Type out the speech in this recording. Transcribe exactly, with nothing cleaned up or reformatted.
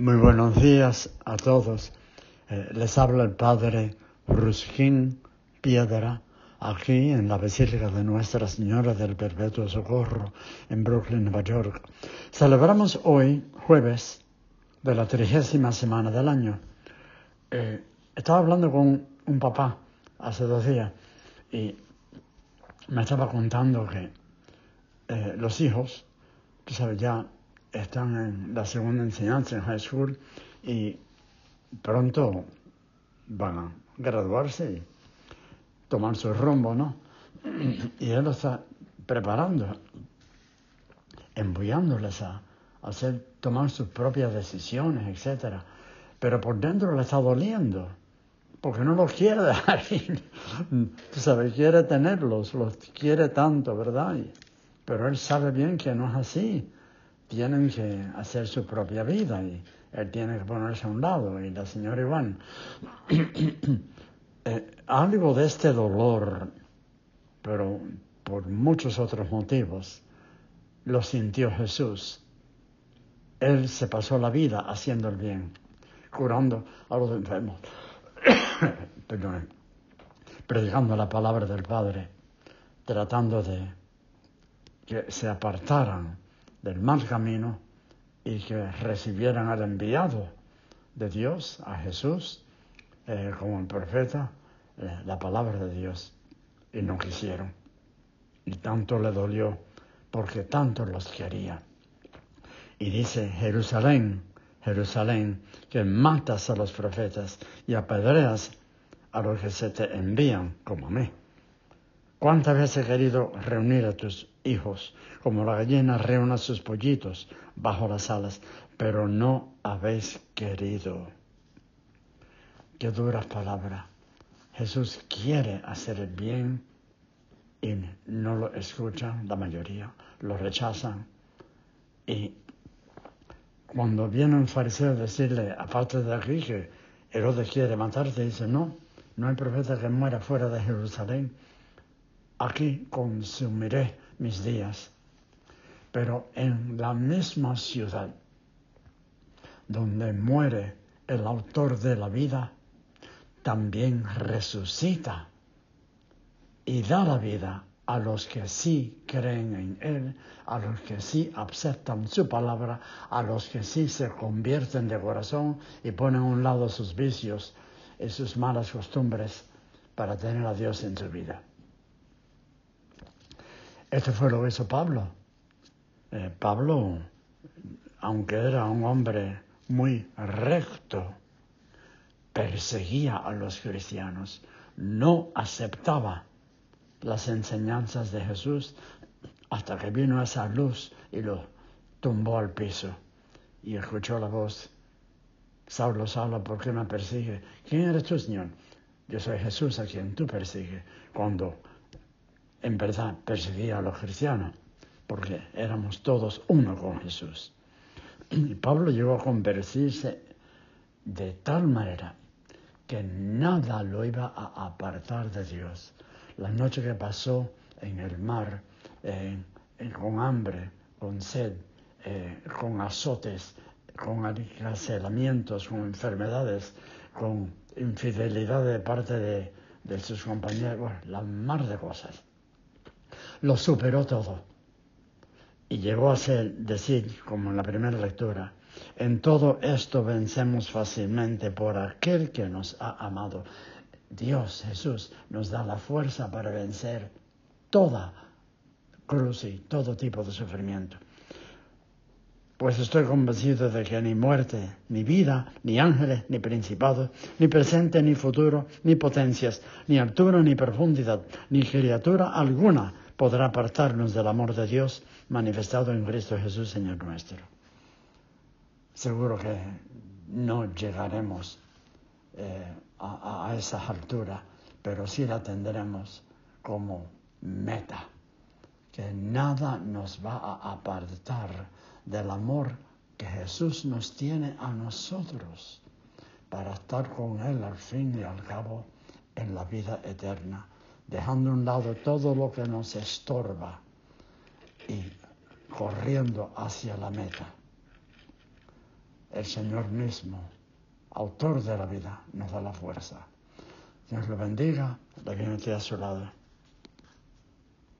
Muy buenos días a todos. Eh, les habla el Padre Ruskin Piedra, aquí en la Basílica de Nuestra Señora del Perpetuo Socorro, en Brooklyn, Nueva York. Celebramos hoy, jueves, de la trigésima semana del año. Eh, estaba hablando con un papá hace dos días y me estaba contando que eh, los hijos, tú sabes, ya están en la segunda enseñanza en high school y pronto van a graduarse y tomar su rumbo, ¿no? Y él lo está preparando, enviándoles a hacer tomar sus propias decisiones, etcétera. Pero por dentro le está doliendo, porque no los quiere dejar ir. Tú sabes, quiere tenerlos, los quiere tanto, ¿verdad? Pero él sabe bien que no es así. Tienen que hacer su propia vida y él tiene que ponerse a un lado, y la señora Iván. eh, algo de este dolor, pero por muchos otros motivos, lo sintió Jesús. Él se pasó la vida haciendo el bien, curando a los enfermos, perdón, predicando la palabra del Padre, tratando de que se apartaran del mal camino y que recibieran al enviado de Dios, a Jesús, eh, como el profeta, eh, la palabra de Dios, y no quisieron. Y tanto le dolió, porque tanto los quería. Y dice: Jerusalén, Jerusalén, que matas a los profetas y apedreas a los que se te envían, como a mí. ¿Cuántas veces he querido reunir a tus hijos, como la gallina reúne a sus pollitos bajo las alas, pero no habéis querido? Qué duras palabras. Jesús quiere hacer el bien y no lo escuchan, la mayoría lo rechazan. Y cuando viene un fariseo a decirle: aparte de aquí, que Herodes quiere matarte, dice: no, no hay profeta que muera fuera de Jerusalén. Aquí consumiré mis días. Pero en la misma ciudad donde muere el autor de la vida, también resucita y da la vida a los que sí creen en Él, a los que sí aceptan su palabra, a los que sí se convierten de corazón y ponen a un lado sus vicios y sus malas costumbres para tener a Dios en su vida. Esto fue lo que hizo Pablo. Eh, Pablo, aunque era un hombre muy recto, perseguía a los cristianos, no aceptaba las enseñanzas de Jesús hasta que vino esa luz y lo tumbó al piso. Y escuchó la voz: Saulo, Saulo, ¿por qué me persigues? ¿Quién eres tú, Señor? Yo soy Jesús, a quien tú persigues. Cuando en verdad perseguía a los cristianos, porque éramos todos uno con Jesús. Y Pablo llegó a convertirse de tal manera que nada lo iba a apartar de Dios. La noche que pasó en el mar, eh, eh, con hambre, con sed, eh, con azotes, con encarcelamientos, con enfermedades, con infidelidad de parte de, de sus compañeros, bueno, la mar de cosas. Lo superó todo y llegó a ser, decir, como en la primera lectura: en todo esto vencemos fácilmente por aquel que nos ha amado. Dios, Jesús, nos da la fuerza para vencer toda cruz y todo tipo de sufrimiento. Pues estoy convencido de que ni muerte, ni vida, ni ángeles, ni principados, ni presente, ni futuro, ni potencias, ni altura, ni profundidad, ni criatura alguna podrá apartarnos del amor de Dios manifestado en Cristo Jesús, Señor nuestro. Seguro que no llegaremos eh, a, a esas alturas, pero sí la tendremos como meta, que nada nos va a apartar del amor que Jesús nos tiene a nosotros, para estar con Él al fin y al cabo en la vida eterna, dejando a un lado todo lo que nos estorba y corriendo hacia la meta. el Señor mismo, autor de la vida, nos da la fuerza. Dios lo bendiga, la que esté a su lado.